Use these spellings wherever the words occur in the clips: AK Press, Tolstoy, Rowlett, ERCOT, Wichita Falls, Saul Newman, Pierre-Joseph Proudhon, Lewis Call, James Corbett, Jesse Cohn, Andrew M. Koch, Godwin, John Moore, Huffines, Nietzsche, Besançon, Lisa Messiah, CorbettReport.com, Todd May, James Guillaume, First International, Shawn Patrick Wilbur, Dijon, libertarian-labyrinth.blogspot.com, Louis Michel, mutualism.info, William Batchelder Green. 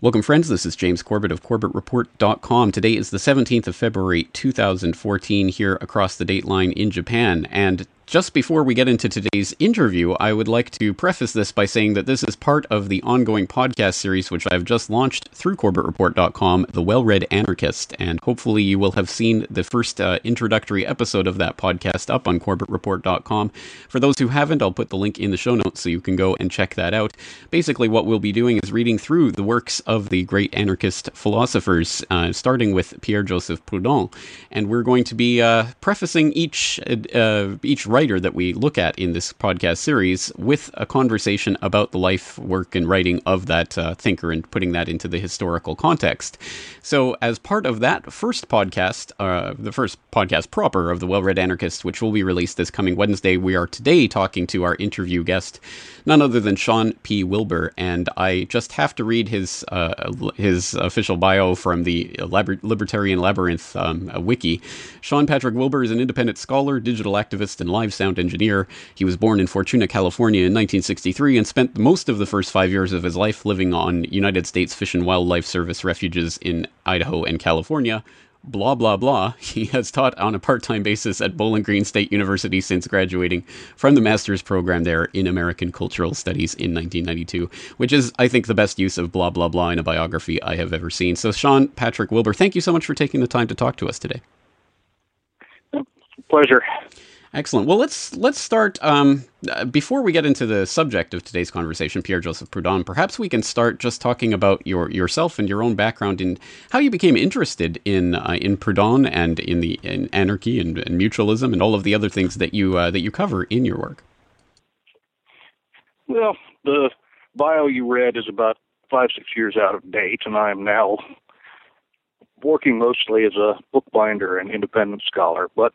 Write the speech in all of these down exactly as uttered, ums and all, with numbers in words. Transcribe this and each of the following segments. Welcome, friends. This is James Corbett of Corbett Report dot com. Today is the seventeenth of February, two thousand fourteen, here across the dateline in Japan. And just before we get into today's interview, I would like to preface this by saying that this is part of the ongoing podcast series which I've just launched through Corbett Report dot com, The Well-Read Anarchist. And hopefully you will have seen the first uh, introductory episode of that podcast up on Corbett Report dot com. For those who haven't, I'll put the link in the show notes so you can go and check that out. Basically, what we'll be doing is reading through the works of the great anarchist philosophers, uh, starting with Pierre-Joseph Proudhon. And we're going to be uh, prefacing each uh, each writer that we look at in this podcast series with a conversation about the life, work, and writing of that uh, thinker and putting that into the historical context. So as part of that first podcast, uh, the first podcast proper of The Well-Read Anarchist, which will be released this coming Wednesday, we are today talking to our interview guest, none other than Shawn P. Wilbur. And I just have to read his uh, his official bio from the Labor- Libertarian Labyrinth um, wiki. Shawn Patrick Wilbur is an independent scholar, digital activist, and live sound engineer. He was born in Fortuna, California in nineteen sixty-three and spent most of the first five years of his life living on United States Fish and Wildlife Service refuges in Idaho and California. Blah, blah, blah. He has taught on a part-time basis at Bowling Green State University since graduating from the master's program there in American Cultural Studies in nineteen ninety-two, which is, I think, the best use of blah, blah, blah in a biography I have ever seen. So, Shawn Patrick Wilbur, thank you so much for taking the time to talk to us today. Pleasure. Excellent. Well, let's let's start. Um, before we get into the subject of today's conversation, Pierre-Joseph Proudhon, perhaps we can start just talking about your yourself and your own background and how you became interested in uh, in Proudhon and in the in anarchy and, and mutualism and all of the other things that you uh, that you cover in your work. Well, the bio you read is about five six years out of date, and I am now working mostly as a bookbinder and independent scholar, but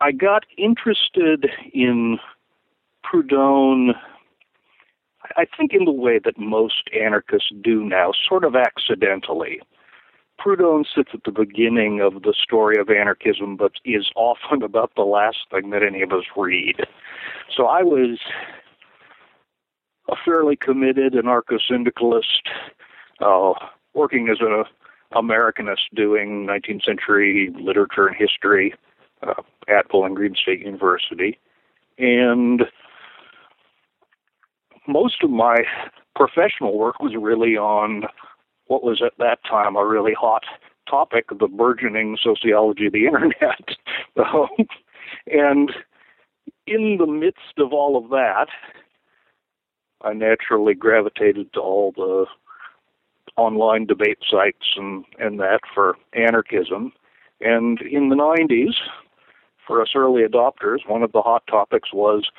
I got interested in Proudhon, I think in the way that most anarchists do now, sort of accidentally. Proudhon sits at the beginning of the story of anarchism, but is often about the last thing that any of us read. So I was a fairly committed anarcho-syndicalist, uh, working as an Americanist doing nineteenth century literature and history Uh, at Bowling Green State University, and most of my professional work was really on what was at that time a really hot topic, the burgeoning sociology of the internet. um, and in the midst of all of that, I naturally gravitated to all the online debate sites and, and that for anarchism. And in the nineties, for us early adopters, one of the hot topics was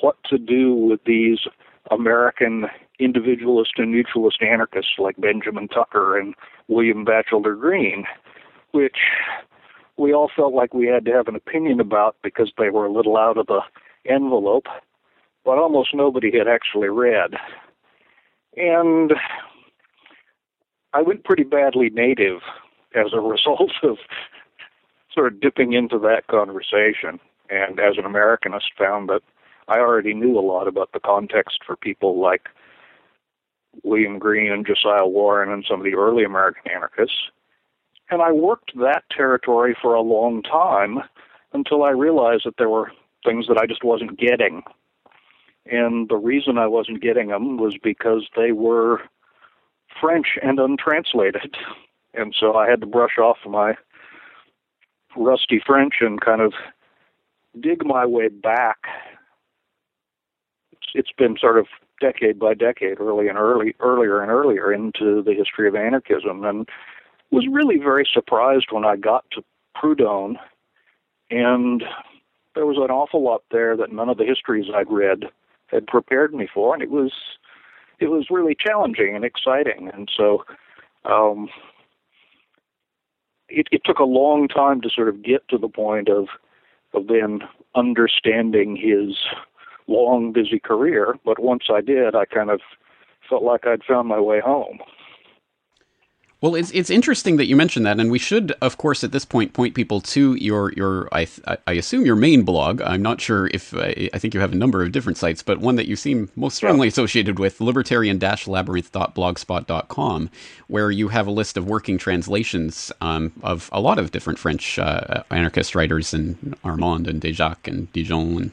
what to do with these American individualist and mutualist anarchists like Benjamin Tucker and William Batchelder Green, which we all felt like we had to have an opinion about because they were a little out of the envelope, but almost nobody had actually read. And I went pretty badly native as a result of sort of dipping into that conversation, and as an Americanist found that I already knew a lot about the context for people like William Green and Josiah Warren and some of the early American anarchists, and I worked that territory for a long time until I realized that there were things that I just wasn't getting, and the reason I wasn't getting them was because they were French and untranslated, and so I had to brush off my rusty French and kind of dig my way back. It's, it's been sort of decade by decade, early and early, earlier and earlier into the history of anarchism, and was really very surprised when I got to Proudhon, and there was an awful lot there that none of the histories I'd read had prepared me for, and it was it was really challenging and exciting, and so um, It, it took a long time to sort of get to the point of of then understanding his long, busy career. But once I did, I kind of felt like I'd found my way home. Well, it's it's interesting that you mentioned that, and we should, of course, at this point, point people to your your I I assume your main blog. I'm not sure if uh, I think you have a number of different sites, but one that you seem most strongly associated with, libertarian dash labyrinth dot blogspot dot com, where you have a list of working translations um, of a lot of different French uh, anarchist writers, and Armand and Dejac and Dijon and,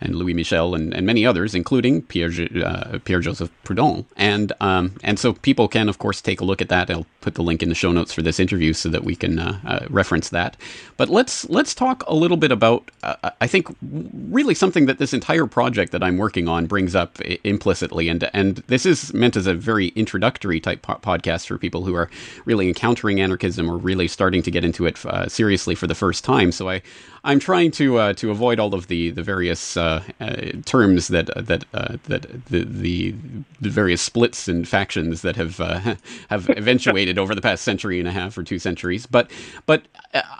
and Louis Michel and, and many others, including Pierre uh, Pierre-Joseph Proudhon, and um, and so people can, of course, take a look at that. It'll put the link in the show notes for this interview so that we can uh, uh, reference that. But let's let's talk a little bit about, uh, I think, really something that this entire project that I'm working on brings up I- implicitly. And and this is meant as a very introductory type po- podcast for people who are really encountering anarchism or really starting to get into it uh, seriously for the first time. So I, I'm trying to uh, to avoid all of the the various uh, uh, terms that uh, that uh, that the, the the various splits and factions that have uh, have eventuated over the past century and a half or two centuries. But but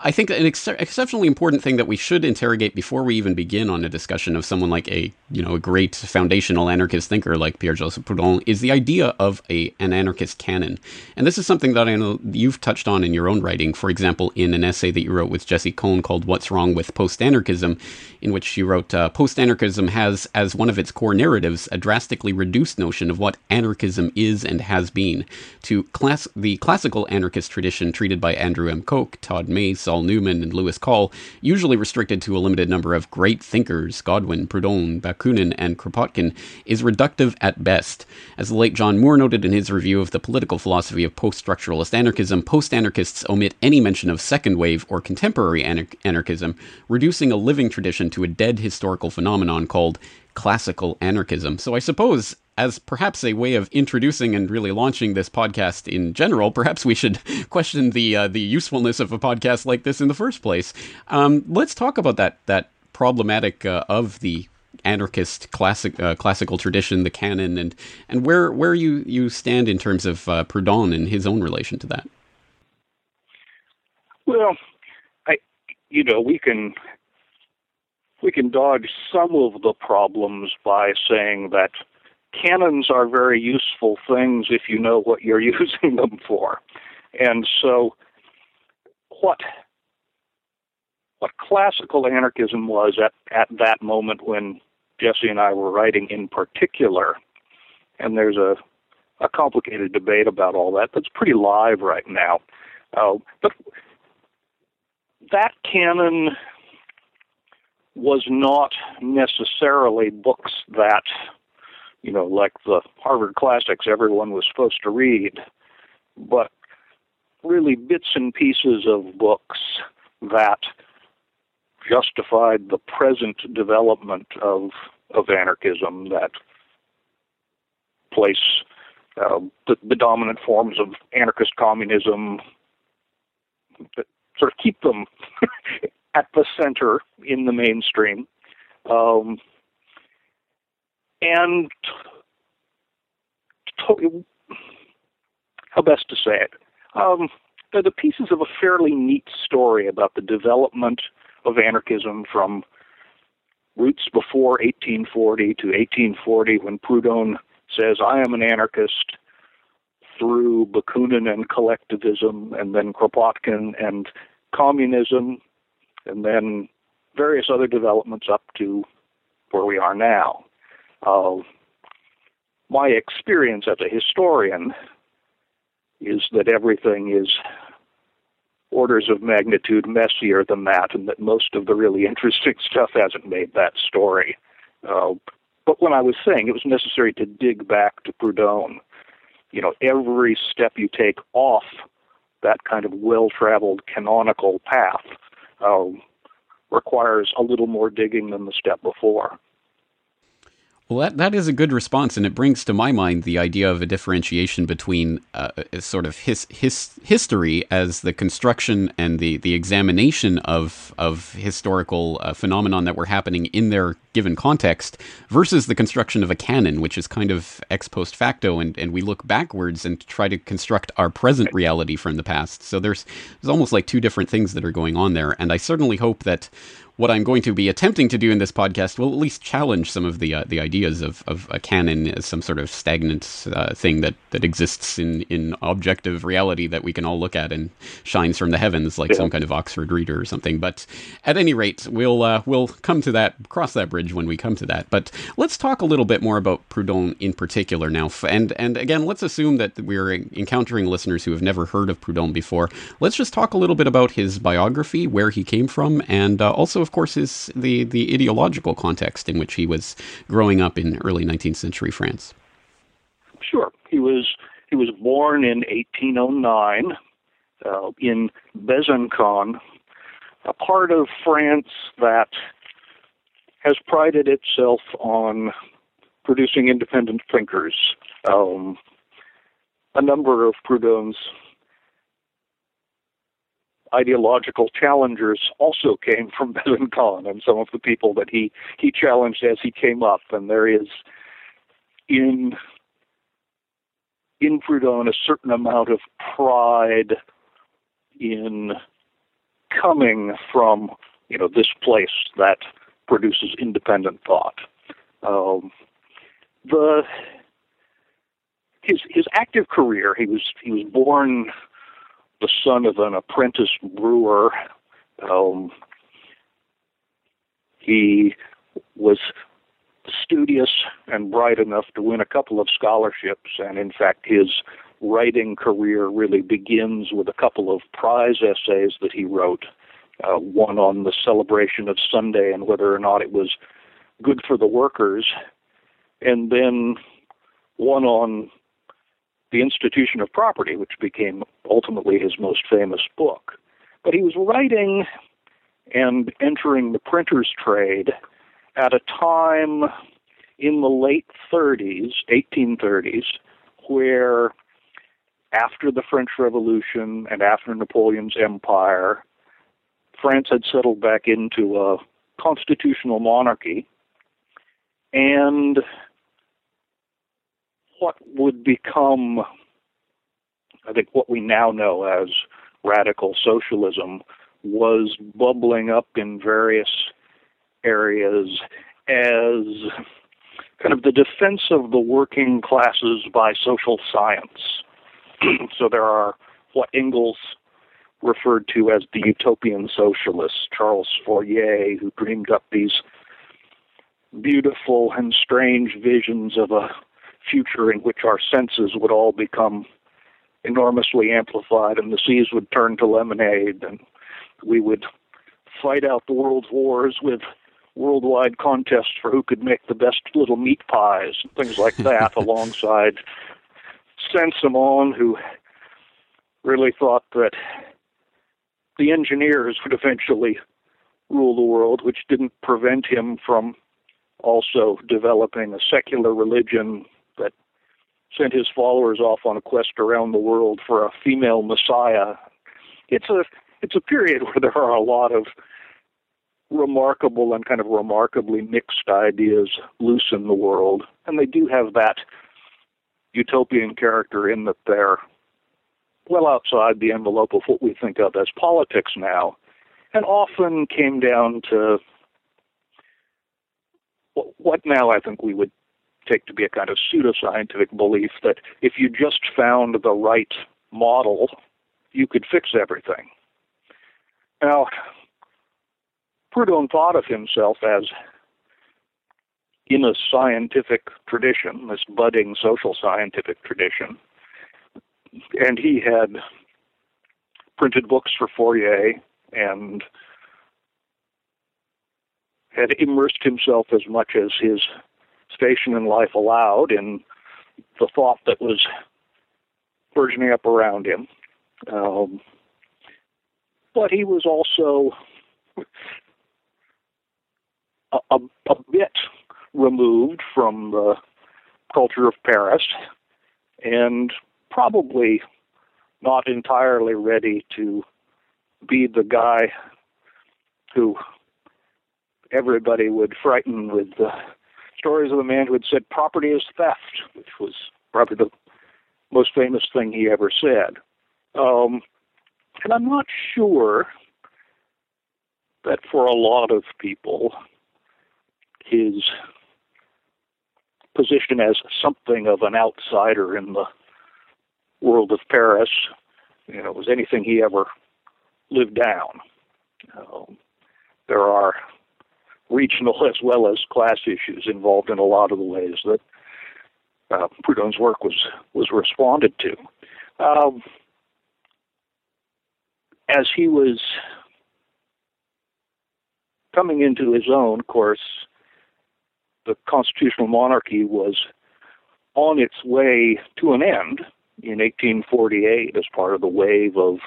I think an ex- exceptionally important thing that we should interrogate before we even begin on a discussion of someone like a, you know, a great foundational anarchist thinker like Pierre-Joseph Proudhon is the idea of a an anarchist canon. And this is something that I know you've touched on in your own writing, for example, in an essay that you wrote with Jesse Cohn called What's Wrong with Post-Anarchism, in which you wrote, uh, post-anarchism has as one of its core narratives a drastically reduced notion of what anarchism is and has been to class the classical anarchist tradition treated by Andrew M. Koch, Todd May, Saul Newman, and Lewis Call, usually restricted to a limited number of great thinkers, Godwin, Proudhon, Bakunin, and Kropotkin, is reductive at best. As the late John Moore noted in his review of the political philosophy of post-structuralist anarchism, post-anarchists omit any mention of second wave or contemporary anar- anarchism, reducing a living tradition to a dead historical phenomenon called classical anarchism. So I suppose, as perhaps a way of introducing and really launching this podcast in general, perhaps we should question the uh, the usefulness of a podcast like this in the first place. Um, let's talk about that that problematic uh, of the anarchist classic uh, classical tradition, the canon, and and where where you, you stand in terms of uh, Proudhon and his own relation to that. Well, I you know we can. We can dodge some of the problems by saying that canons are very useful things if you know what you're using them for. And so what what classical anarchism was at, at that moment when Jesse and I were writing in particular, and there's a, a complicated debate about all that that's pretty live right now. Uh, but that canon was not necessarily books that, you know, like the Harvard classics everyone was supposed to read, but really bits and pieces of books that justified the present development of of anarchism, that place uh, the, the dominant forms of anarchist communism, that sort of keep them at the center in the mainstream, um, and to, how best to say it? Um, they're the pieces of a fairly neat story about the development of anarchism from roots before eighteen forty to eighteen forty, when Proudhon says, "I am an anarchist," through Bakunin and collectivism, and then Kropotkin and communism, and then various other developments up to where we are now. Uh, my experience as a historian is that everything is orders of magnitude messier than that, and that most of the really interesting stuff hasn't made that story. Uh, but when I was saying it was necessary to dig back to Proudhon, you know, every step you take off that kind of well-traveled canonical path Uh, requires a little more digging than the step before. Well, that, that is a good response, and it brings to my mind the idea of a differentiation between uh, sort of his, his history as the construction and the, the examination of of historical uh, phenomenon that were happening in their given context versus the construction of a canon, which is kind of ex post facto, and, and we look backwards and try to construct our present reality from the past. So there's, there's almost like two different things that are going on there, and I certainly hope that what I'm going to be attempting to do in this podcast will at least challenge some of the uh, the ideas of, of a canon as some sort of stagnant uh, thing that, that exists in, in objective reality that we can all look at and shines from the heavens like yeah. some kind of Oxford Reader or something. But at any rate, we'll uh, we'll come to that, cross that bridge when we come to that. But let's talk a little bit more about Proudhon in particular now. And, and again, let's assume that we're encountering listeners who have never heard of Proudhon before. Let's just talk a little bit about his biography, where he came from, and uh, also, of course, is the, the ideological context in which he was growing up in early nineteenth century France. Sure. He was he was born in eighteen oh nine uh, in Besançon, a part of France that has prided itself on producing independent thinkers. Um, a number of Proudhon's ideological challengers also came from Besançon, and some of the people that he, he challenged as he came up. And there is in in Proudhon a certain amount of pride in coming from, you know, this place that produces independent thought. Um, the his his active career. He was he was born the son of an apprentice brewer. Um, he was studious and bright enough to win a couple of scholarships, and in fact his writing career really begins with a couple of prize essays that he wrote, uh, one on the celebration of Sunday and whether or not it was good for the workers, and then one on the institution of property, which became ultimately his most famous book. But he was writing and entering the printer's trade at a time in the late thirties, eighteen thirties, where after the French Revolution and after Napoleon's empire, France had settled back into a constitutional monarchy, and what would become, I think, what we now know as radical socialism was bubbling up in various areas as kind of the defense of the working classes by social science. So there are what Engels referred to as the utopian socialists, Charles Fourier, who dreamed up these beautiful and strange visions of a future in which our senses would all become enormously amplified and the seas would turn to lemonade and we would fight out the world's wars with worldwide contests for who could make the best little meat pies and things like that, alongside Saint-Simon, who really thought that the engineers would eventually rule the world, which didn't prevent him from also developing a secular religion that sent his followers off on a quest around the world for a female messiah. It's a it's a period where there are a lot of remarkable and kind of remarkably mixed ideas loose in the world, and they do have that utopian character in that they're well outside the envelope of what we think of as politics now, and often came down to what now I think we would take to be a kind of pseudoscientific belief that if you just found the right model, you could fix everything. Now, Proudhon thought of himself as in a scientific tradition, this budding social scientific tradition, and he had printed books for Fourier and had immersed himself as much as his station in life allowed in the thought that was burgeoning up around him. Um, but he was also a, a, a bit removed from the culture of Paris and probably not entirely ready to be the guy who everybody would frighten with the stories of the man who had said, "Property is theft," which was probably the most famous thing he ever said. Um, and I'm not sure that for a lot of people, his position as something of an outsider in the world of Paris, you know, was anything he ever lived down. Um, there are regional as well as class issues involved in a lot of the ways that uh, Proudhon's work was, was responded to. Um, as he was coming into his own, of course, the constitutional monarchy was on its way to an end in eighteen forty-eight as part of the wave of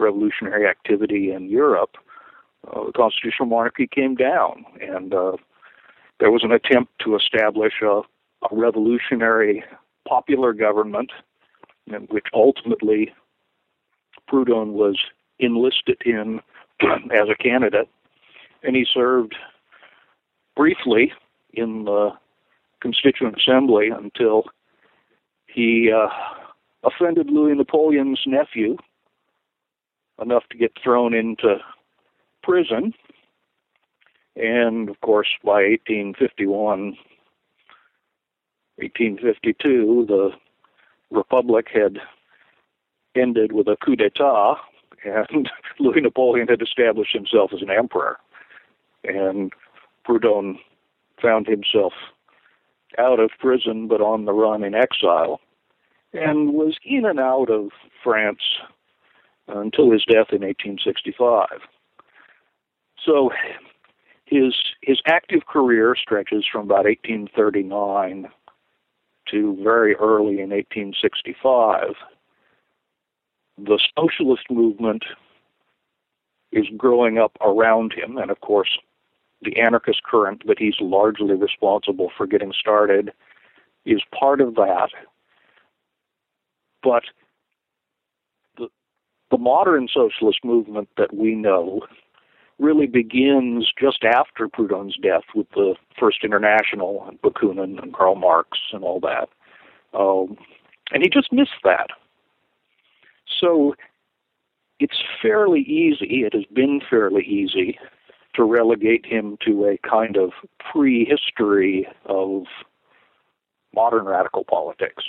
revolutionary activity in Europe. Uh, the constitutional monarchy came down, and uh, there was an attempt to establish a, a revolutionary popular government in which ultimately Proudhon was enlisted in as a candidate, and he served briefly in the Constituent Assembly until he uh, offended Louis Napoleon's nephew enough to get thrown into prison. And, of course, by eighteen fifty-one, eighteen fifty-two, the Republic had ended with a coup d'etat, and Louis Napoleon had established himself as an emperor. And Proudhon found himself out of prison but on the run in exile, and was in and out of France until his death in eighteen sixty-five. So his his active career stretches from about eighteen thirty-nine to very early in eighteen sixty-five. The socialist movement is growing up around him, and of course the anarchist current that he's largely responsible for getting started is part of that. But the, the modern socialist movement that we know really begins just after Proudhon's death with the First International and Bakunin and Karl Marx and all that. Um, and he just missed that. So it's fairly easy, it has been fairly easy, to relegate him to a kind of prehistory of modern radical politics,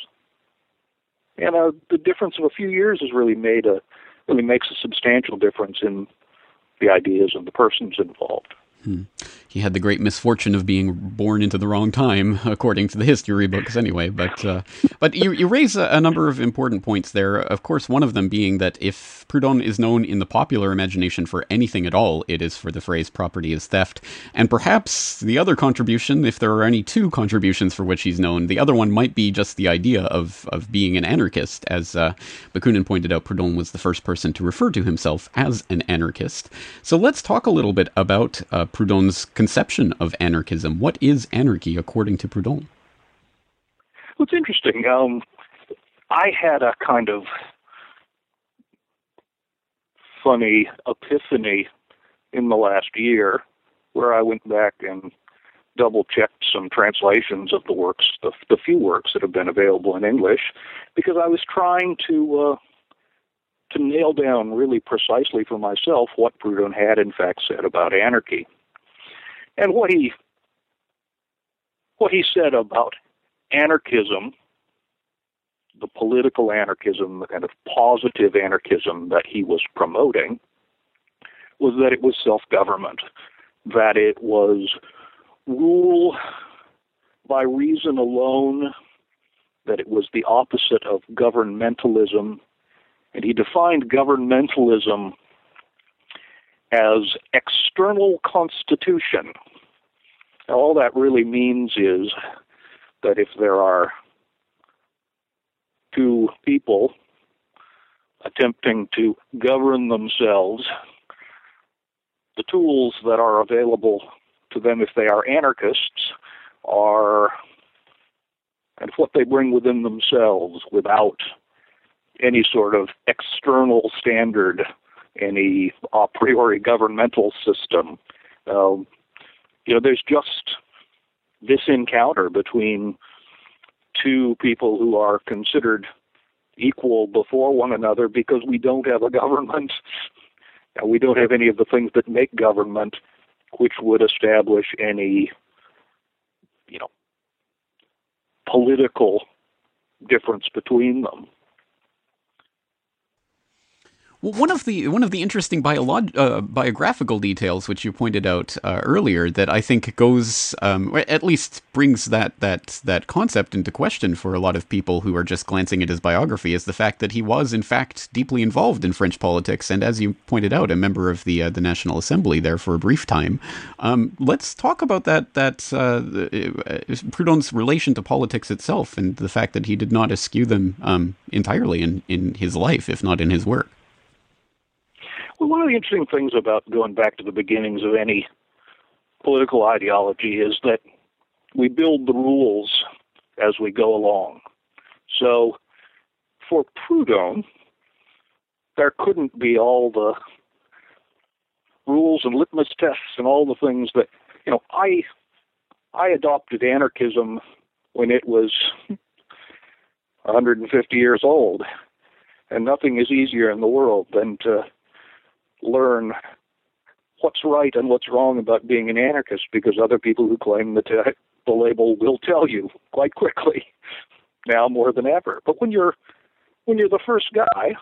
and uh, the difference of a few years has really made a really makes a substantial difference in the ideas and the persons involved. Hmm. He had the great misfortune of being born into the wrong time, according to the history books, anyway. But uh, but you, you raise a, a number of important points there. Of course, one of them being that if Proudhon is known in the popular imagination for anything at all, it is for the phrase "property is theft." And perhaps the other contribution, if there are any two contributions for which he's known, the other one might be just the idea of of being an anarchist. As uh, Bakunin pointed out, Proudhon was the first person to refer to himself as an anarchist. So let's talk a little bit about Uh, Proudhon's conception of anarchism. What is anarchy according to Proudhon? Well, it's interesting. Um, I had a kind of funny epiphany in the last year where I went back and double-checked some translations of the works, the, the few works that have been available in English, because I was trying to uh, to nail down really precisely for myself what Proudhon had in fact said about anarchy. And what he what he said about anarchism, the political anarchism, the kind of positive anarchism that he was promoting, was that it was self-government, that it was rule by reason alone, that it was the opposite of governmentalism. And he defined governmentalism as external constitution. Now, all that really means is that if there are two people attempting to govern themselves, the tools that are available to them if they are anarchists are and what they bring within themselves without any sort of external standard, any a priori governmental system. Um, you know, there's just this encounter between two people who are considered equal before one another because we don't have a government, Now, we don't have any of the things that make government, which would establish any, you know, political difference between them. Well, one of the one of the interesting biolog- uh, biographical details which you pointed out uh, earlier that I think goes um, or at least brings that that that concept into question for a lot of people who are just glancing at his biography is the fact that he was in fact deeply involved in French politics and, as you pointed out, a member of the uh, the National Assembly there for a brief time. Um, let's talk about that that uh, Proudhon's relation to politics itself and the fact that he did not eschew them um, entirely in, in his life, if not in his work. Well, one of the interesting things about going back to the beginnings of any political ideology is that we build the rules as we go along. So for Proudhon, there couldn't be all the rules and litmus tests and all the things that, you know, I I adopted anarchism when it was one hundred fifty years old, and nothing is easier in the world than to learn what's right and what's wrong about being an anarchist, because other people who claim the, t- the label will tell you quite quickly, now more than ever. But when you're when you're the first guy,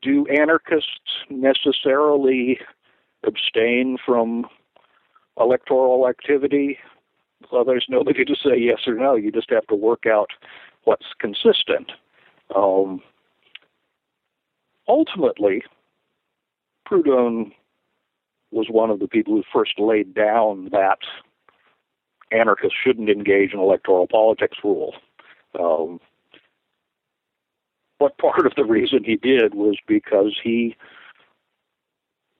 do anarchists necessarily abstain from electoral activity? Well, there's nobody to say yes or no. You just have to work out what's consistent. Um, ultimately, Proudhon was one of the people who first laid down that anarchists shouldn't engage in electoral politics rule. Um, but part of the reason he did was because he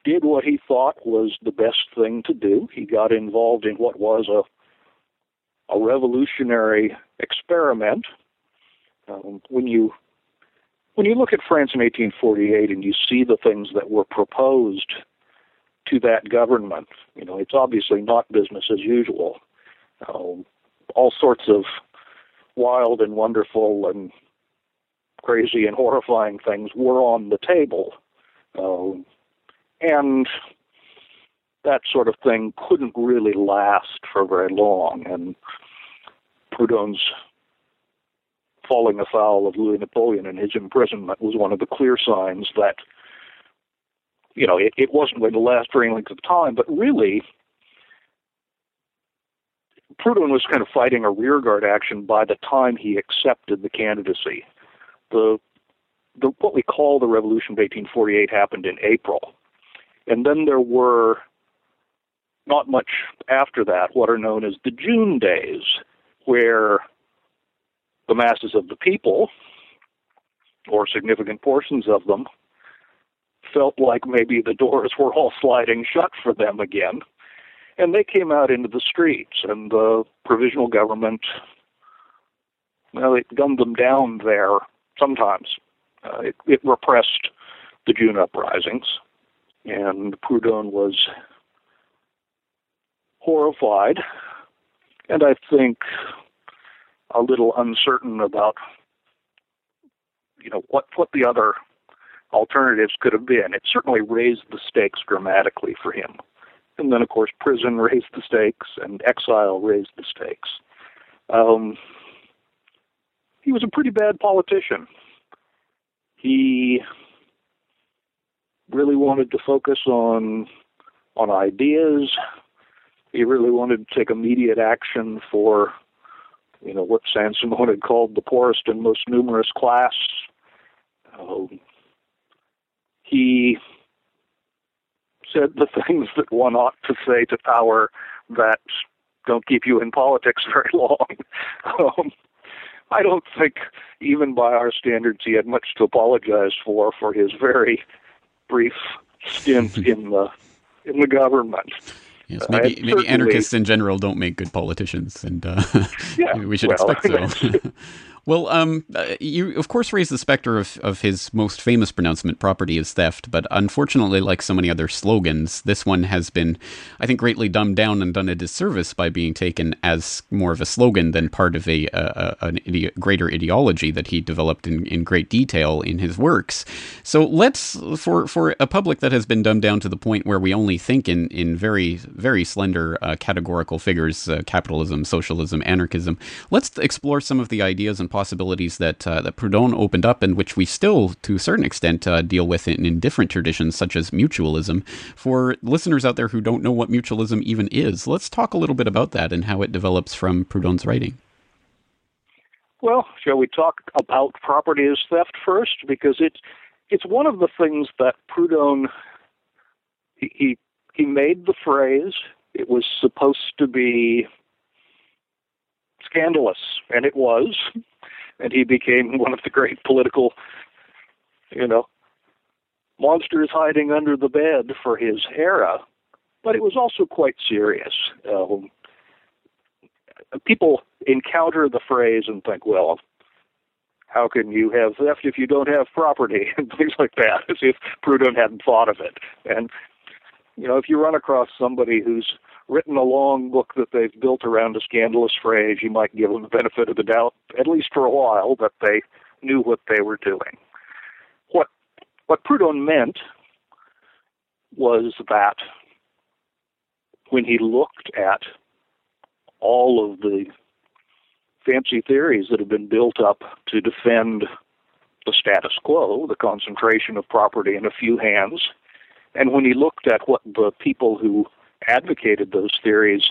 did what he thought was the best thing to do. He got involved in what was a a revolutionary experiment. Um, when you When you look at France in eighteen forty-eight and you see the things that were proposed to that government, you know, it's obviously not business as usual. Um, all sorts of wild and wonderful and crazy and horrifying things were on the table. Um, and that sort of thing couldn't really last for very long. And Proudhon's falling afoul of Louis Napoleon and his imprisonment was one of the clear signs that, you know, it, it wasn't going to last for any length of time. But really, Proudhon was kind of fighting a rearguard action by the time he accepted the candidacy. The, the what we call the Revolution of eighteen forty-eight happened in April, and then there were not much after that what are known as the June days, where the masses of the people, or significant portions of them, felt like maybe the doors were all sliding shut for them again. And they came out into the streets, and the provisional government, well, it gunned them down there sometimes. Uh, it, it repressed the June uprisings, and Proudhon was horrified, and I think a little uncertain about, you know, what, what the other alternatives could have been. It certainly raised the stakes dramatically for him. And then, of course, prison raised the stakes and exile raised the stakes. Um, he was a pretty bad politician. He really wanted to focus on on ideas. He really wanted to take immediate action for, you know, what Saint-Simon had called the poorest and most numerous class. Um, he said the things that one ought to say to power that don't keep you in politics very long. Um, I don't think, even by our standards, he had much to apologize for for his very brief stint in the in the government. Yes, maybe, uh, maybe anarchists in general don't make good politicians, and uh, yeah, we should well, expect so. Well, um, you, of course, raise the specter of, of his most famous pronouncement, property is theft, but unfortunately, like so many other slogans, this one has been, I think, greatly dumbed down and done a disservice by being taken as more of a slogan than part of a, a, a an ide- greater ideology that he developed in, in great detail in his works. So let's, for, for a public that has been dumbed down to the point where we only think in, in very, very slender uh, categorical figures, uh, capitalism, socialism, anarchism, let's explore some of the ideas and possibilities that uh, that Proudhon opened up, and which we still, to a certain extent, uh, deal with in, in different traditions, such as mutualism. For listeners out there who don't know what mutualism even is, let's talk a little bit about that and how it develops from Proudhon's writing. Well, shall we talk about property as theft first? Because it's it's one of the things that Proudhon he he, he made the phrase. It was supposed to be scandalous, and it was. And he became one of the great political, you know, monsters hiding under the bed for his era. But it was also quite serious. Um, people encounter the phrase and think, well, how can you have theft if you don't have property? And things like that, as if Proudhon hadn't thought of it. And, you know, if you run across somebody who's written a long book that they've built around a scandalous phrase, you might give them the benefit of the doubt, at least for a while, that they knew what they were doing. What what Proudhon meant was that when he looked at all of the fancy theories that have been built up to defend the status quo, the concentration of property in a few hands, and when he looked at what the people who advocated those theories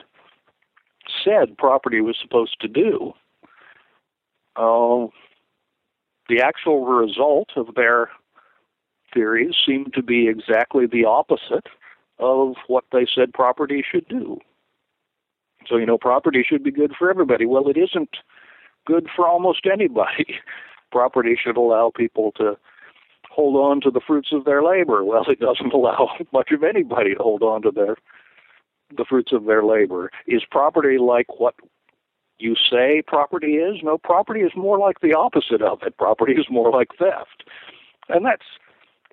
said property was supposed to do, uh, the actual result of their theories seemed to be exactly the opposite of what they said property should do. So, you know, property should be good for everybody. Well, it isn't good for almost anybody. Property should allow people to hold on to the fruits of their labor. Well, it doesn't allow much of anybody to hold on to their the fruits of their labor. Is property like what you say property is? No, property is more like the opposite of it. Property is more like theft. And that's,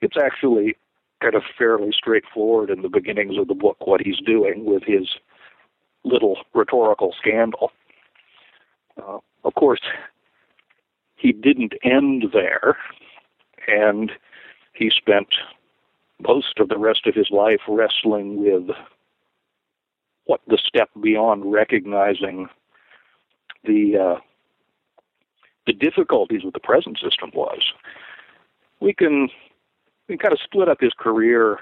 it's actually kind of fairly straightforward in the beginnings of the book, what he's doing with his little rhetorical scandal. Uh, of course, he didn't end there, and he spent most of the rest of his life wrestling with what the step beyond recognizing the uh, the difficulties of the present system was. We can we can kind of split up his career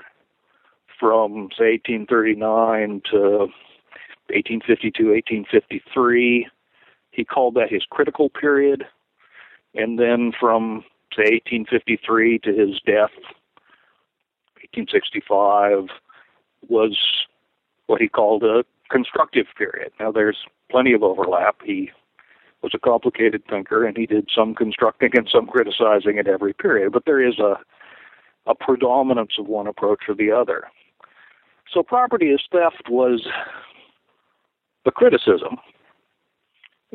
from, say, eighteen thirty-nine to eighteen fifty-two, eighteen fifty-three. He called that his critical period. And then from, say, eighteen fifty-three to his death, eighteen sixty-five, was what he called a constructive period. Now, there's plenty of overlap. He was a complicated thinker, and he did some constructing and some criticizing at every period, but there is a, a predominance of one approach or the other. So property as theft was the criticism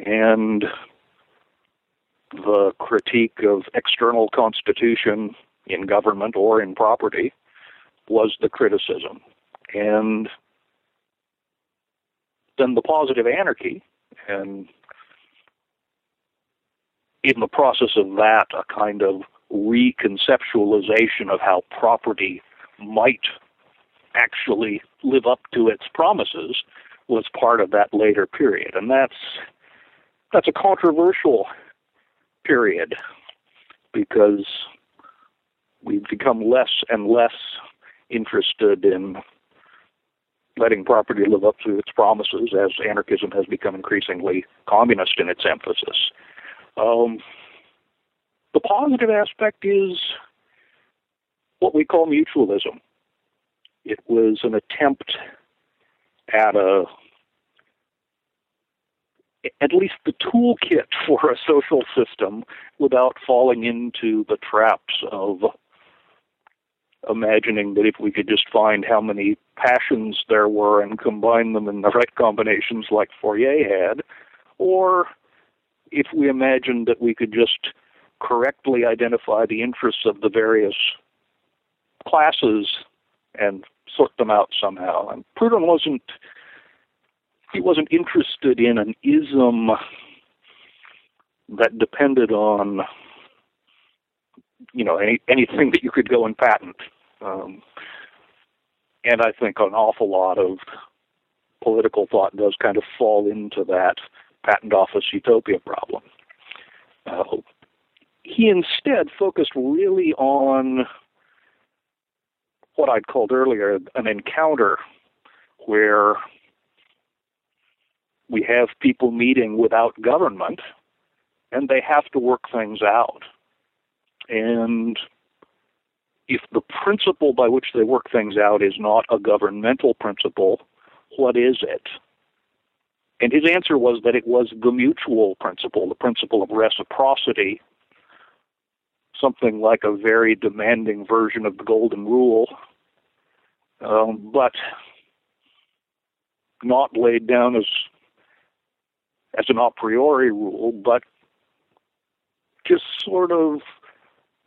and the critique of external constitution in government or in property was the criticism. And then the positive anarchy, and in the process of that, a kind of reconceptualization of how property might actually live up to its promises was part of that later period. And that's that's a controversial period, because we've become less and less interested in letting property live up to its promises, as anarchism has become increasingly communist in its emphasis. Um, the positive aspect is what we call mutualism. It was an attempt at a, at least the toolkit for a social system without falling into the traps of imagining that if we could just find how many passions there were and combine them in the right combinations like Fourier had, or if we imagined that we could just correctly identify the interests of the various classes and sort them out somehow. And Proudhon wasn't, he wasn't interested in an ism that depended on, you know, any, anything that you could go and patent. Um, and I think an awful lot of political thought does kind of fall into that patent office utopia problem. Uh, he instead focused really on what I'd called earlier an encounter, where we have people meeting without government and they have to work things out. And if the principle by which they work things out is not a governmental principle, what is it? And his answer was that it was the mutual principle, the principle of reciprocity, something like a very demanding version of the Golden Rule, um, but not laid down as as an a priori rule, but just sort of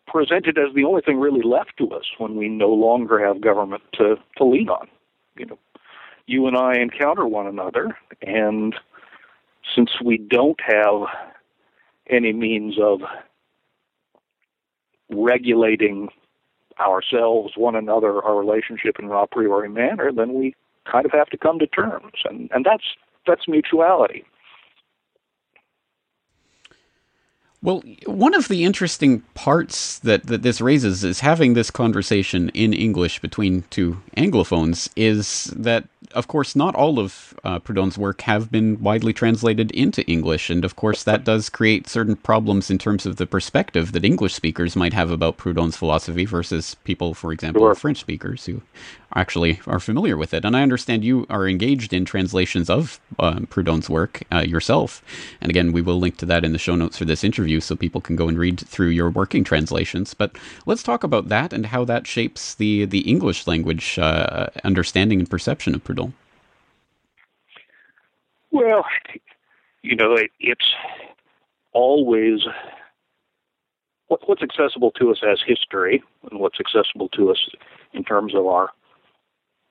presented as the only thing really left to us when we no longer have government to, to lean on. You know, you and I encounter one another, and since we don't have any means of regulating ourselves, one another, our relationship in an a priori manner, then we kind of have to come to terms. And, and that's that's mutuality. Well, one of the interesting parts that, that this raises is having this conversation in English between two Anglophones is that, of course, not all of uh, Proudhon's work have been widely translated into English. And, of course, that does create certain problems in terms of the perspective that English speakers might have about Proudhon's philosophy versus people, for example, sure. French speakers who actually are familiar with it. And I understand you are engaged in translations of uh, Proudhon's work uh, yourself. And again, we will link to that in the show notes for this interview, so people can go and read through your working translations. But let's talk about that and how that shapes the, the English language uh, understanding and perception of Proudhon. Well, you know, it, it's always what, what's accessible to us as history and what's accessible to us in terms of our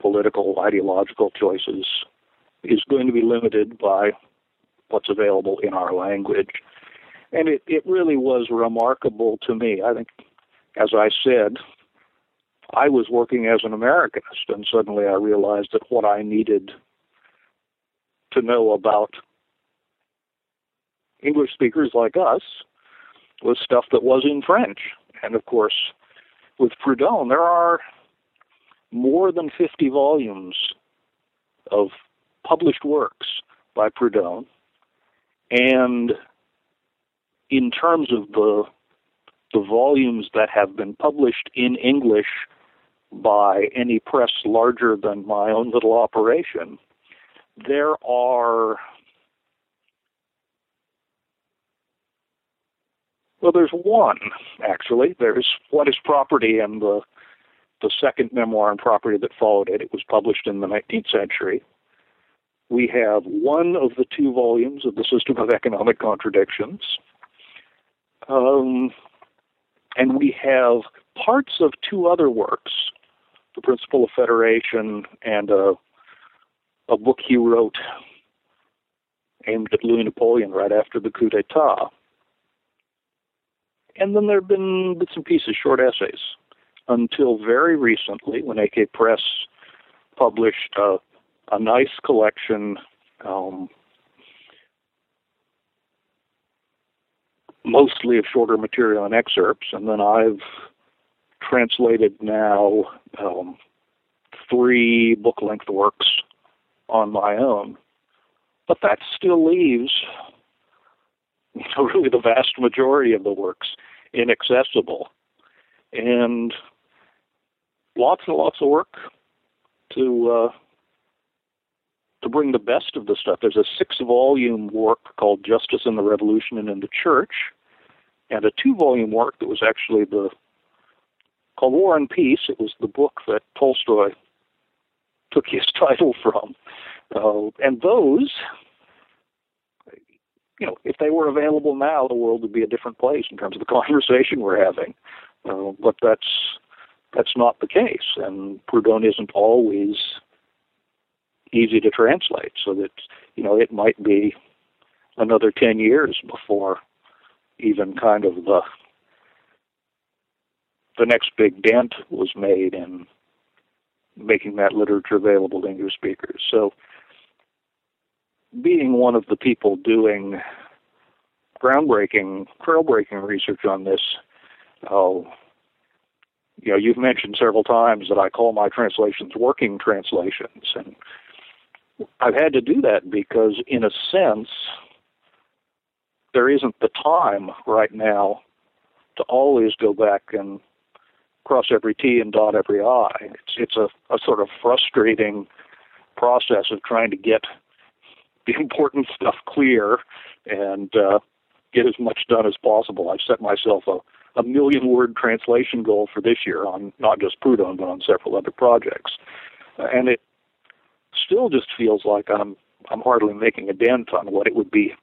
political, ideological choices is going to be limited by what's available in our language. And it, it really was remarkable to me. I think, as I said, I was working as an Americanist, and suddenly I realized that what I needed to know about English speakers like us was stuff that was in French. And, of course, with Proudhon, there are more than fifty volumes of published works by Proudhon, and in terms of the the volumes that have been published in English by any press larger than my own little operation, there are, well, there's one, actually. There's What is Property, and the, the second memoir on property that followed it. It was published in the nineteenth century. We have one of the two volumes of the System of Economic Contradictions, Um, and we have parts of two other works, The Principle of Federation and a, a book he wrote aimed at Louis Napoleon right after the coup d'etat. And then there have been bits and pieces, short essays, until very recently when A K Press published a, a nice collection, um, mostly of shorter material and excerpts, and then I've translated now um, three book-length works on my own. But that still leaves, you know, really the vast majority of the works inaccessible. And lots and lots of work to, uh, to bring the best of the stuff. There's a six-volume work called Justice in the Revolution and in the Church, and a two-volume work that was actually the called War and Peace. It was the book that Tolstoy took his title from. Uh, and those, you know, if they were available now, the world would be a different place in terms of the conversation we're having. Uh, but that's that's not the case, and Proudhon isn't always easy to translate. So that, you know, it might be another ten years before even kind of the the next big dent was made in making that literature available to English speakers. So being one of the people doing groundbreaking, trail-breaking research on this, uh, you know, you've mentioned several times that I call my translations working translations. And I've had to do that because, in a sense, there isn't the time right now to always go back and cross every T and dot every I. It's, it's a, a sort of frustrating process of trying to get the important stuff clear and uh, get as much done as possible. I've set myself a, a million-word translation goal for this year on not just Proudhon, but on several other projects. And it still just feels like I'm I'm hardly making a dent on what it would be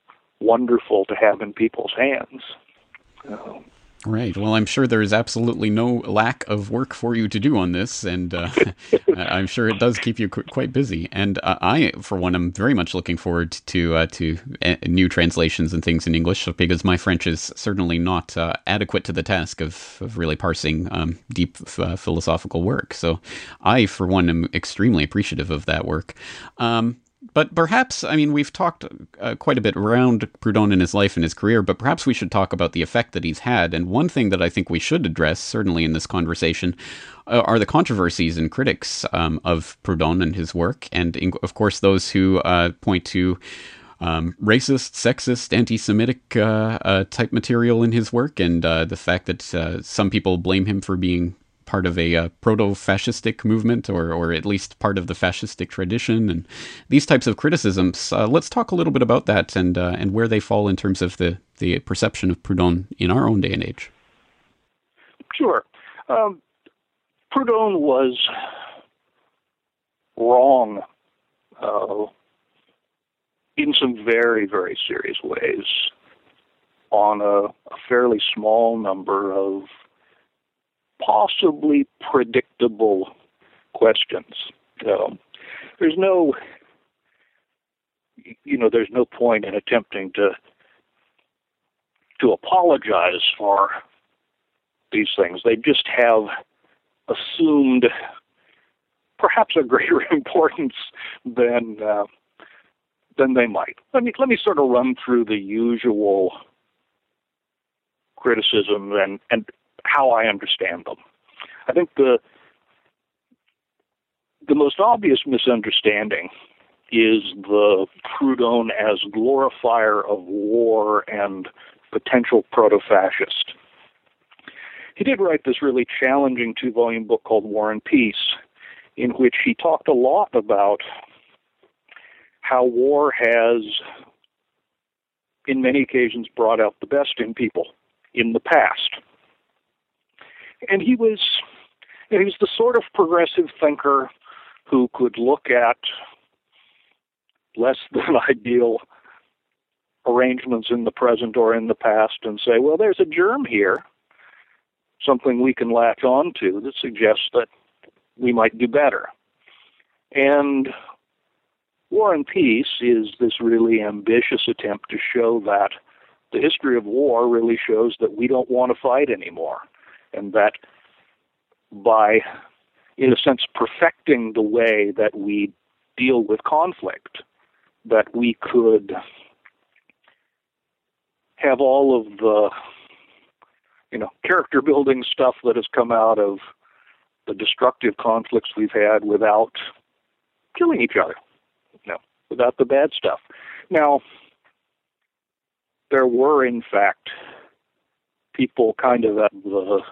wonderful to have in people's hands. Um, Right. Well, I'm sure there is absolutely no lack of work for you to do on this, and uh, I'm sure it does keep you qu- quite busy. And uh, I, for one, am very much looking forward to uh, to a- new translations and things in English, because my French is certainly not uh, adequate to the task of, of really parsing um, deep f- uh, philosophical work. So I, for one, am extremely appreciative of that work. Um But perhaps, I mean, we've talked uh, quite a bit around Proudhon and his life and his career, but perhaps we should talk about the effect that he's had. And one thing that I think we should address, certainly in this conversation, uh, are the controversies and critics um, of Proudhon and his work. And, in, of course, those who uh, point to um, racist, sexist, anti-Semitic uh, uh, type material in his work, and uh, the fact that uh, some people blame him for being part of a uh, proto-fascistic movement, or or at least part of the fascistic tradition, and these types of criticisms. Uh, let's talk a little bit about that and uh, and where they fall in terms of the, the perception of Proudhon in our own day and age. Sure. Um, Proudhon was wrong uh, in some very, very serious ways on a, a fairly small number of possibly predictable questions. Um, there's no, you know, there's no point in attempting to to apologize for these things. They just have assumed perhaps a greater importance than uh, than they might. Let me let me sort of run through the usual criticism and and. how I understand them. I think the the most obvious misunderstanding is the Proudhon as glorifier of war and potential proto-fascist. He did write this really challenging two-volume book called War and Peace, in which he talked a lot about how war has, in many occasions, brought out the best in people in the past. And he was, you know, he was the sort of progressive thinker who could look at less than ideal arrangements in the present or in the past and say, well, there's a germ here, something we can latch on to that suggests that we might do better. And War and Peace is this really ambitious attempt to show that the history of war really shows that we don't want to fight anymore. And that by, in a sense, perfecting the way that we deal with conflict, that we could have all of the, you know, character-building stuff that has come out of the destructive conflicts we've had without killing each other, you know, without the bad stuff. Now, there were, in fact, people kind of at the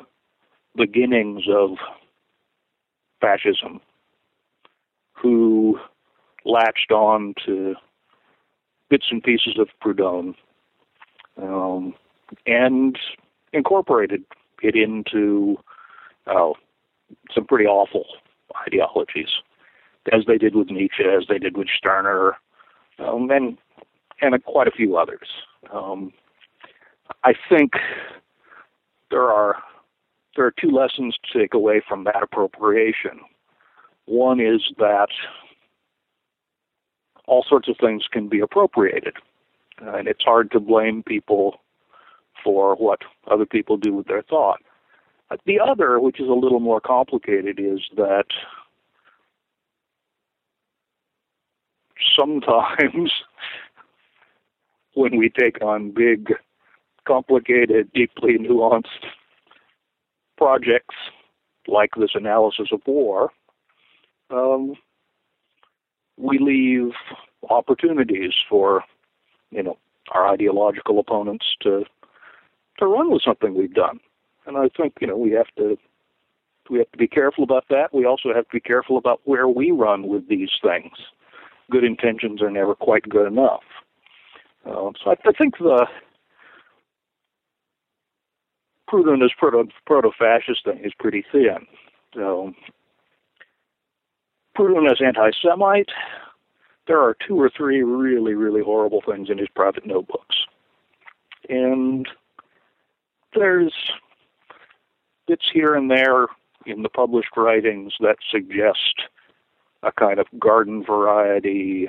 beginnings of fascism who latched on to bits and pieces of Proudhon um, and incorporated it into uh, some pretty awful ideologies, as they did with Nietzsche, as they did with Stirner, um, and, and a, quite a few others. Um, I think there are there are two lessons to take away from that appropriation. One is that all sorts of things can be appropriated, and it's hard to blame people for what other people do with their thought. The other, which is a little more complicated, is that sometimes when we take on big, complicated, deeply nuanced projects like this analysis of war, um, we leave opportunities for, you know, our ideological opponents to to run with something we've done. And I think, you know, we have to we have to be careful about that. We also have to be careful about where we run with these things. Good intentions are never quite good enough. Uh, so I, I think the Proudhon is proto, proto-fascist thing is pretty thin. So, Proudhon is anti-Semite. There are two or three really, really horrible things in his private notebooks. And there's bits here and there in the published writings that suggest a kind of garden variety,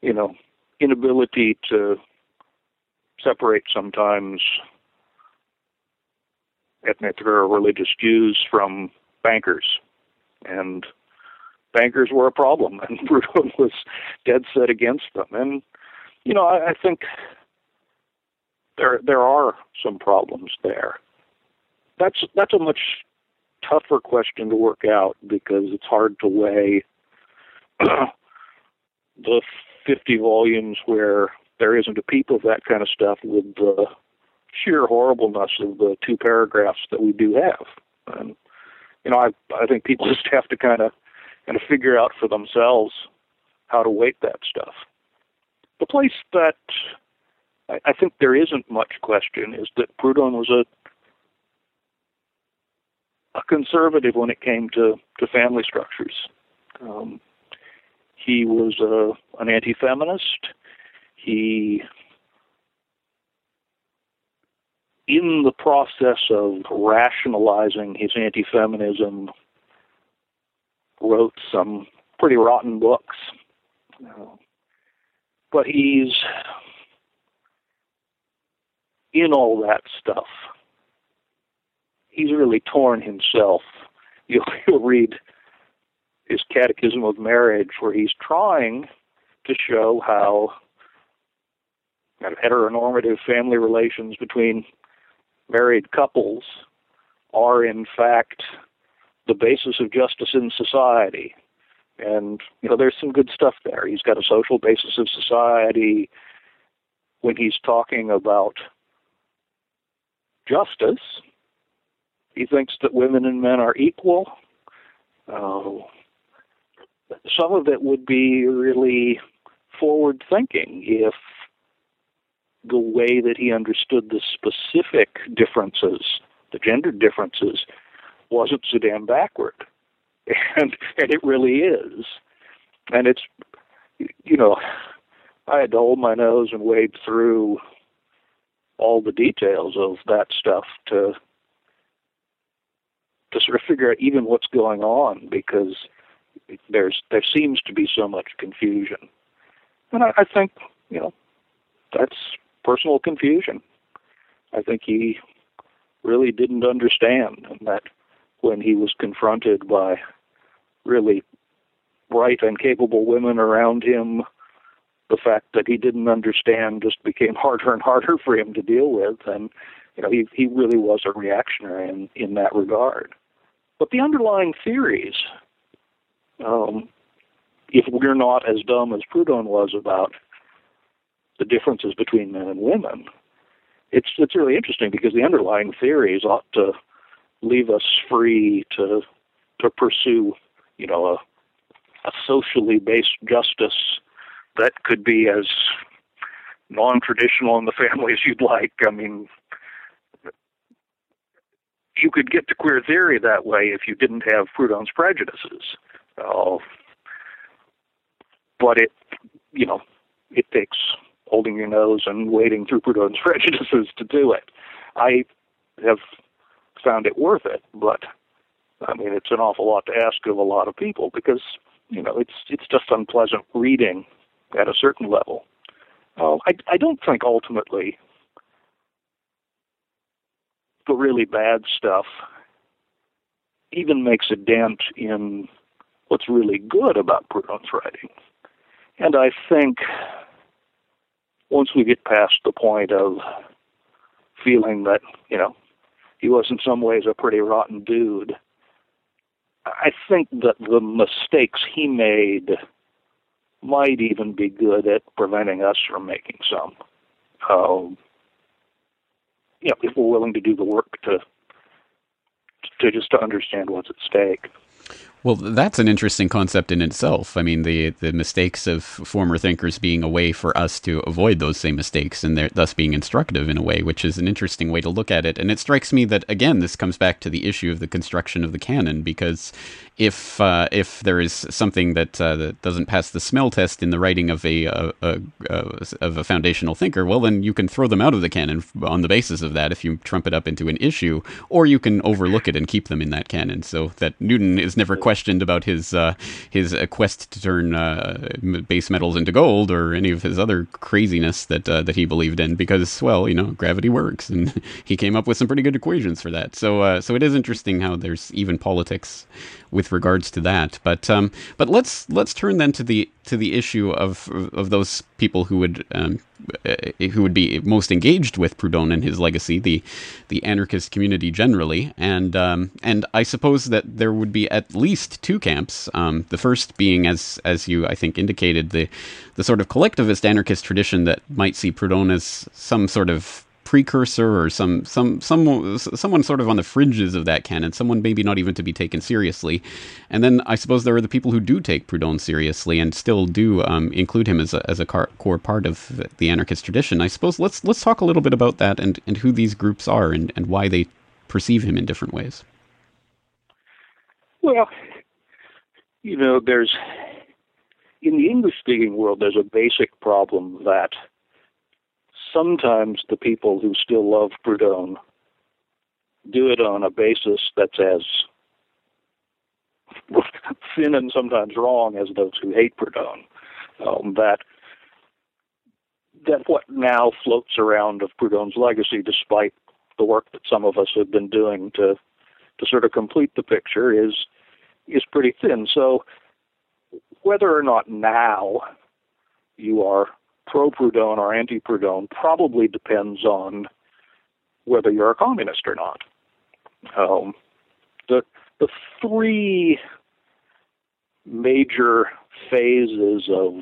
you know, inability to separate sometimes ethnic or religious Jews from bankers. And bankers were a problem, and Proudhon was dead set against them. And, you know, I, I think there there are some problems there. That's that's a much tougher question to work out, because it's hard to weigh the fifty volumes where there isn't a peep of that kind of stuff with the sheer horribleness of the two paragraphs that we do have. And, you know, I I think people just have to kind of kind of figure out for themselves how to weight that stuff. The place that I, I think there isn't much question is that Proudhon was a a conservative when it came to, to family structures. Um, he was a, an anti-feminist. He, in the process of rationalizing his anti-feminism, wrote some pretty rotten books. Uh, but he's, in all that stuff, he's really torn himself. You'll, you'll read his Catechism of Marriage, where he's trying to show how kind of heteronormative family relations between married couples are, in fact, the basis of justice in society. And, you know, there's some good stuff there. He's got a social basis of society when he's talking about justice. He thinks that women and men are equal. Uh, some of it would be really forward-thinking if the way that he understood the specific differences, the gender differences, wasn't so damn backward. And, and it really is. And it's, you know, I had to hold my nose and wade through all the details of that stuff to to sort of figure out even what's going on, because there's there seems to be so much confusion. And I, I think, you know, that's personal confusion. I think he really didn't understand, and that when he was confronted by really bright and capable women around him, the fact that he didn't understand just became harder and harder for him to deal with. And, you know, he, he really was a reactionary in, in that regard. But the underlying theories, um, if we're not as dumb as Proudhon was about the differences between men and women, it's it's really interesting, because the underlying theories ought to leave us free to to pursue, you know, a, a socially based justice that could be as non-traditional in the family as you'd like. I mean, you could get to queer theory that way if you didn't have Proudhon's prejudices. Uh, but it, you know, it takes holding your nose and wading through Proudhon's prejudices to do it. I have found it worth it, but I mean, it's an awful lot to ask of a lot of people because, you know, it's it's just unpleasant reading at a certain level. Uh, I, I don't think ultimately the really bad stuff even makes a dent in what's really good about Proudhon's writing. And I think once we get past the point of feeling that, you know, he was in some ways a pretty rotten dude, I think that the mistakes he made might even be good at preventing us from making some. Um, you know, if we're willing to do the work to to just to understand what's at stake. Well, that's an interesting concept in itself. I mean, the, the mistakes of former thinkers being a way for us to avoid those same mistakes and thus being instructive in a way, which is an interesting way to look at it. And it strikes me that, again, this comes back to the issue of the construction of the canon, because if uh, if there is something that, uh, that doesn't pass the smell test in the writing of a, a, a, a of a foundational thinker, well, then you can throw them out of the canon on the basis of that if you trump it up into an issue, or you can overlook it and keep them in that canon, so that Newton is never questioned about his uh, his uh, quest to turn uh, base metals into gold or any of his other craziness that uh, that he believed in, because, well, you know, gravity works, and he came up with some pretty good equations for that. So uh, so it is interesting how there's even politics with regards to that. But um, but let's let's turn then to the to the issue of of those people who would um, who would be most engaged with Proudhon and his legacy, the the anarchist community generally, and um, and I suppose that there would be at least two camps. Um, the first being, as as you I think indicated, the the sort of collectivist anarchist tradition that might see Proudhon as some sort of precursor or some some some someone sort of on the fringes of that canon, someone maybe not even to be taken seriously. And then I suppose there are the people who do take Proudhon seriously and still do um, include him as a as a car, core part of the anarchist tradition. I suppose let's let's talk a little bit about that and, and who these groups are and, and why they perceive him in different ways. Well, you know, there's in the English-speaking world, there's a basic problem that sometimes the people who still love Proudhon do it on a basis that's as thin and sometimes wrong as those who hate Proudhon. Um, that that what now floats around of Proudhon's legacy, despite the work that some of us have been doing to to sort of complete the picture, is is pretty thin. So whether or not now you are pro-Proudhon or anti-Proudhon probably depends on whether you're a communist or not. Um, the the three major phases of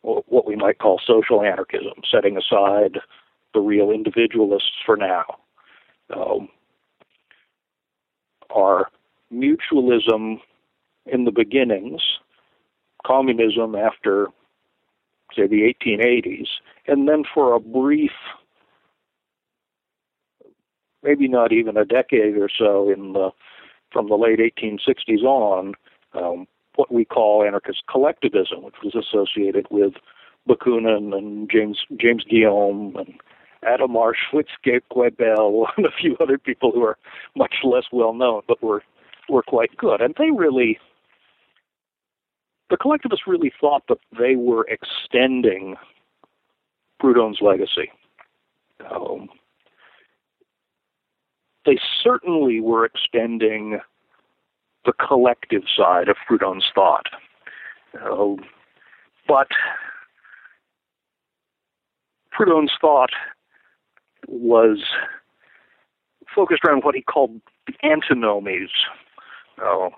what we might call social anarchism, setting aside the real individualists for now, um, are mutualism in the beginnings, communism after, say, the eighteen eighties, and then for a brief, maybe not even a decade or so, in the from the late eighteen sixties on, um, what we call anarchist collectivism, which was associated with Bakunin and James James Guillaume and Adhemar Schwarzkopf-Quebel and a few other people who are much less well known, but were were quite good, and they really. The collectivists really thought that they were extending Proudhon's legacy. Um, they certainly were extending the collective side of Proudhon's thought. Um, but Proudhon's thought was focused around what he called the antinomies, uh,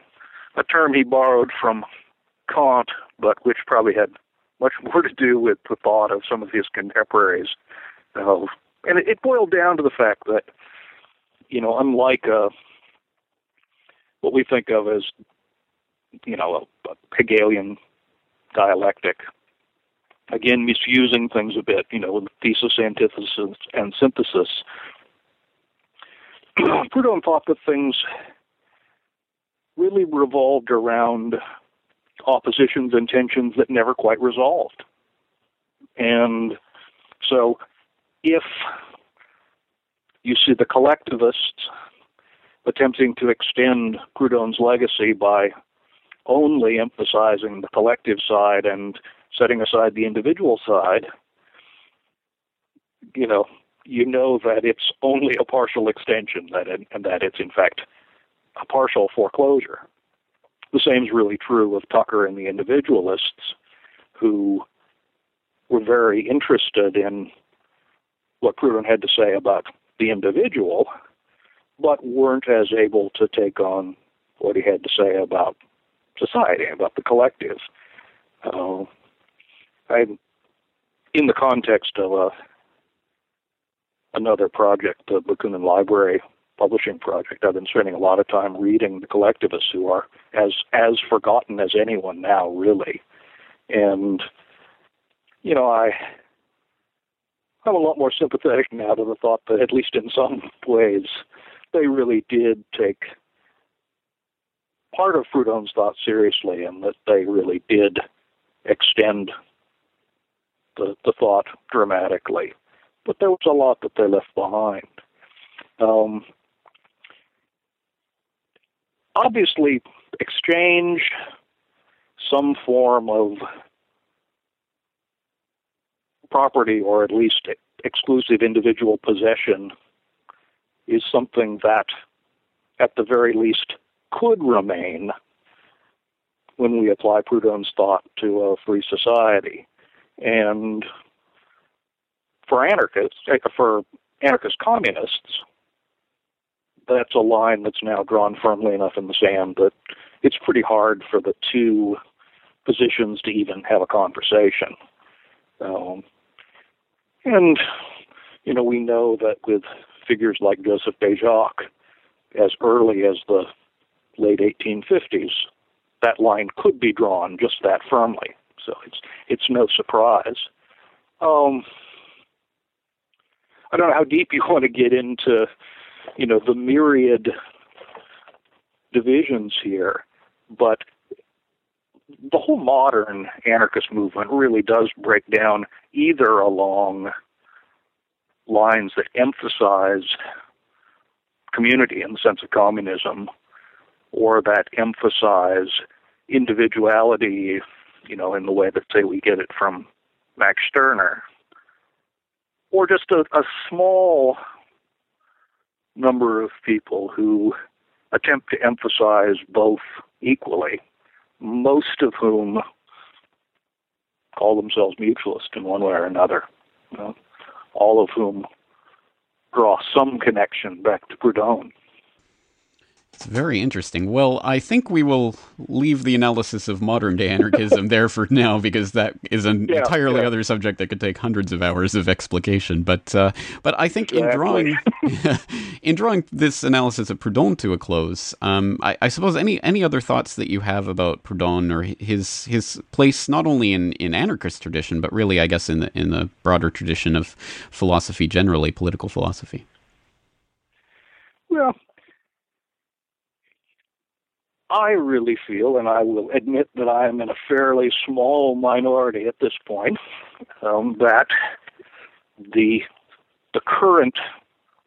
a term he borrowed from Kant, but which probably had much more to do with the thought of some of his contemporaries. Uh, and it, it boiled down to the fact that, you know, unlike uh, what we think of as, you know, a, a Hegelian dialectic, again, misusing things a bit, you know, thesis, antithesis, and synthesis, Proudhon thought that things really revolved around oppositions and tensions that never quite resolved. And so if you see the collectivists attempting to extend Proudhon's legacy by only emphasizing the collective side and setting aside the individual side, you know, you know that it's only a partial extension, that it, and that it's in fact a partial foreclosure. The same is really true of Tucker and the individualists, who were very interested in what Proudhon had to say about the individual, but weren't as able to take on what he had to say about society, about the collective. Uh, I, in the context of a, another project, the Bakunin Library publishing project, I've been spending a lot of time reading the collectivists, who are as as forgotten as anyone now, really. And, you know, I, I'm a lot more sympathetic now to the thought that, at least in some ways, they really did take part of Proudhon's thought seriously, and that they really did extend the, the thought dramatically. But there was a lot that they left behind. Um, obviously, exchange, some form of property, or at least exclusive individual possession, is something that, at the very least, could remain when we apply Proudhon's thought to a free society. And for anarchists, for anarchist communists, that's a line that's now drawn firmly enough in the sand that it's pretty hard for the two positions to even have a conversation. Um, and, you know, we know that with figures like Joseph Béjac, as early as the late eighteen fifties, that line could be drawn just that firmly. So it's it's no surprise. Um, I don't know how deep you want to get into, you know, the myriad divisions here, but the whole modern anarchist movement really does break down either along lines that emphasize community in the sense of communism, or that emphasize individuality, you know, in the way that, say, we get it from Max Stirner, or just a, a small number of people who attempt to emphasize both equally, most of whom call themselves mutualist in one way or another, you know, all of whom draw some connection back to Proudhon. It's very interesting. Well, I think we will leave the analysis of modern-day anarchism there for now, because that is an yeah, entirely yeah. other subject that could take hundreds of hours of explication. But uh, but I think in drawing in drawing this analysis of Proudhon to a close, um, I, I suppose any any other thoughts that you have about Proudhon or his his place not only in, in anarchist tradition, but really, I guess, in the in the broader tradition of philosophy generally, political philosophy. Well, I really feel, and I will admit that I am in a fairly small minority at this point, um, that the the current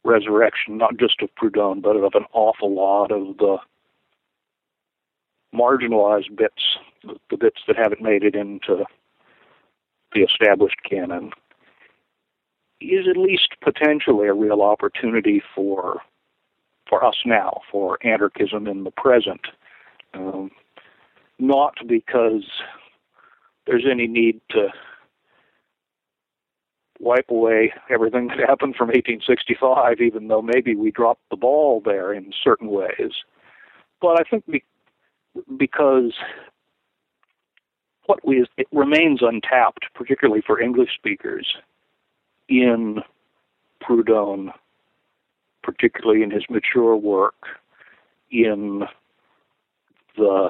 resurrection, not just of Proudhon, but of an awful lot of the marginalized bits, the bits that haven't made it into the established canon, is at least potentially a real opportunity for for us now, for anarchism in the present. Um, not because there's any need to wipe away everything that happened from eighteen sixty-five, even though maybe we dropped the ball there in certain ways. But I think be, because what we, it remains untapped, particularly for English speakers, in Proudhon, particularly in his mature work, in the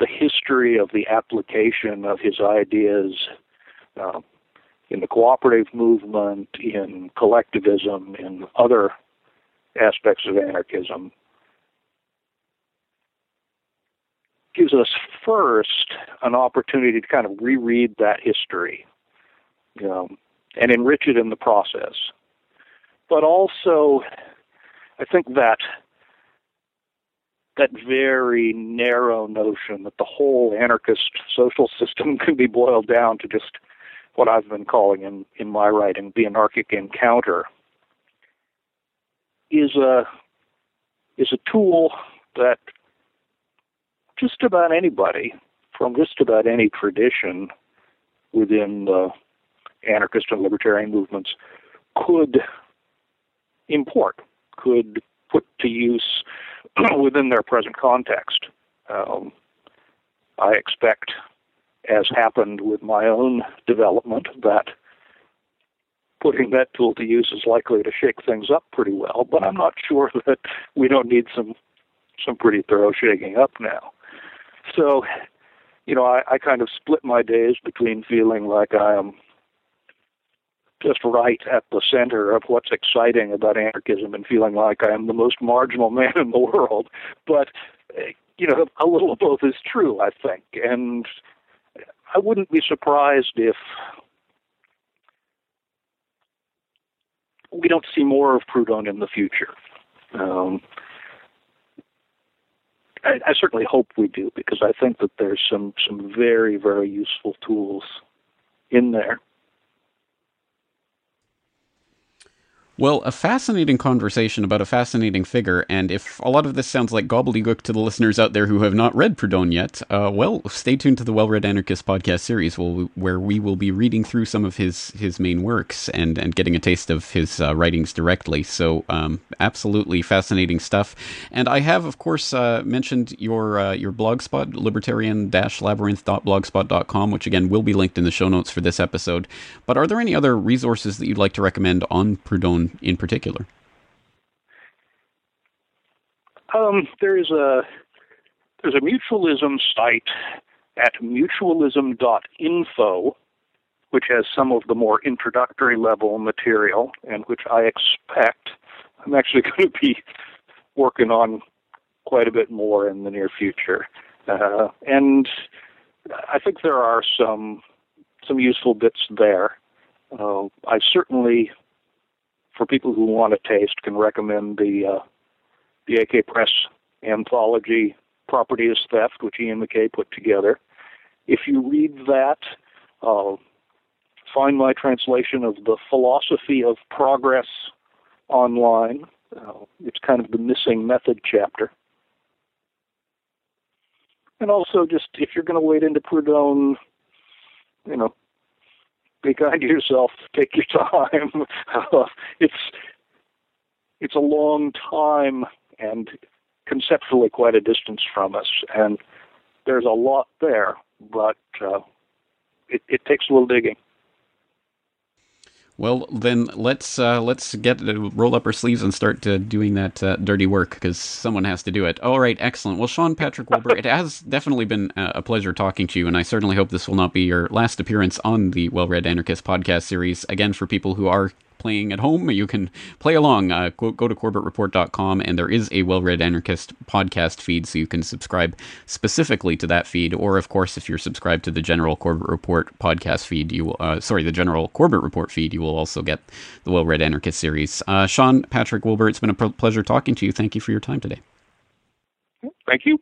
the history of the application of his ideas um, in the cooperative movement, in collectivism, in other aspects of anarchism, gives us first an opportunity to kind of reread that history um, and enrich it in the process. But also, I think that that very narrow notion that the whole anarchist social system can be boiled down to just what I've been calling in, in my writing the anarchic encounter is a is a tool that just about anybody from just about any tradition within the anarchist and libertarian movements could import, could put to use within their present context. Um, I expect, as happened with my own development, that putting that tool to use is likely to shake things up pretty well, but I'm not sure that we don't need some some pretty thorough shaking up now. So, you know, I, I kind of split my days between feeling like I am just right at the center of what's exciting about anarchism and feeling like I am the most marginal man in the world. But, you know, a little of both is true, I think. And I wouldn't be surprised if we don't see more of Proudhon in the future. Um, I, I certainly hope we do, because I think that there's some, some very, very useful tools in there. Well, a fascinating conversation about a fascinating figure, and if a lot of this sounds like gobbledygook to the listeners out there who have not read Proudhon yet, uh, well, stay tuned to the Well-Read Anarchist podcast series, where we will be reading through some of his, his main works and, and getting a taste of his uh, writings directly. So, um, absolutely fascinating stuff. And I have, of course, uh, mentioned your uh, your blog spot, libertarian dash labyrinth dot blogspot dot com, which again will be linked in the show notes for this episode. But are there any other resources that you'd like to recommend on Proudhon in particular? Um, there is a there's a mutualism site at mutualism dot info, which has some of the more introductory level material, and which I expect I'm actually going to be working on quite a bit more in the near future. Uh, and I think there are some some useful bits there. Uh, I certainly, for people who want a taste, can recommend the uh, the A K Press anthology, Property is Theft, which Ian McKay put together. If you read that, uh, find my translation of The Philosophy of Progress online. Uh, it's kind of the missing method chapter. And also, just if you're going to wade into Proudhon, you know, be kind to yourself. Take your time. it's it's a long time and conceptually quite a distance from us. And there's a lot there, but uh, it, it takes a little digging. Well, then let's uh, let's get uh, roll up our sleeves and start uh, doing that uh, dirty work, because someone has to do it. All right, excellent. Well, Shawn Patrick Wilbur, it has definitely been uh, a pleasure talking to you, and I certainly hope this will not be your last appearance on the Well-Read Anarchist podcast series. Again, for people who are playing at home, you can play along. Uh, go, go to Corbett Report dot com, and there is a Well-Read Anarchist podcast feed, so you can subscribe specifically to that feed. Or, of course, if you're subscribed to the general Corbett Report podcast feed, you will, uh, sorry, the general Corbett Report feed, you will also get the Well-Read Anarchist series. Uh, Shawn Patrick Wilbur, it's been a pr- pleasure talking to you. Thank you for your time today. Thank you.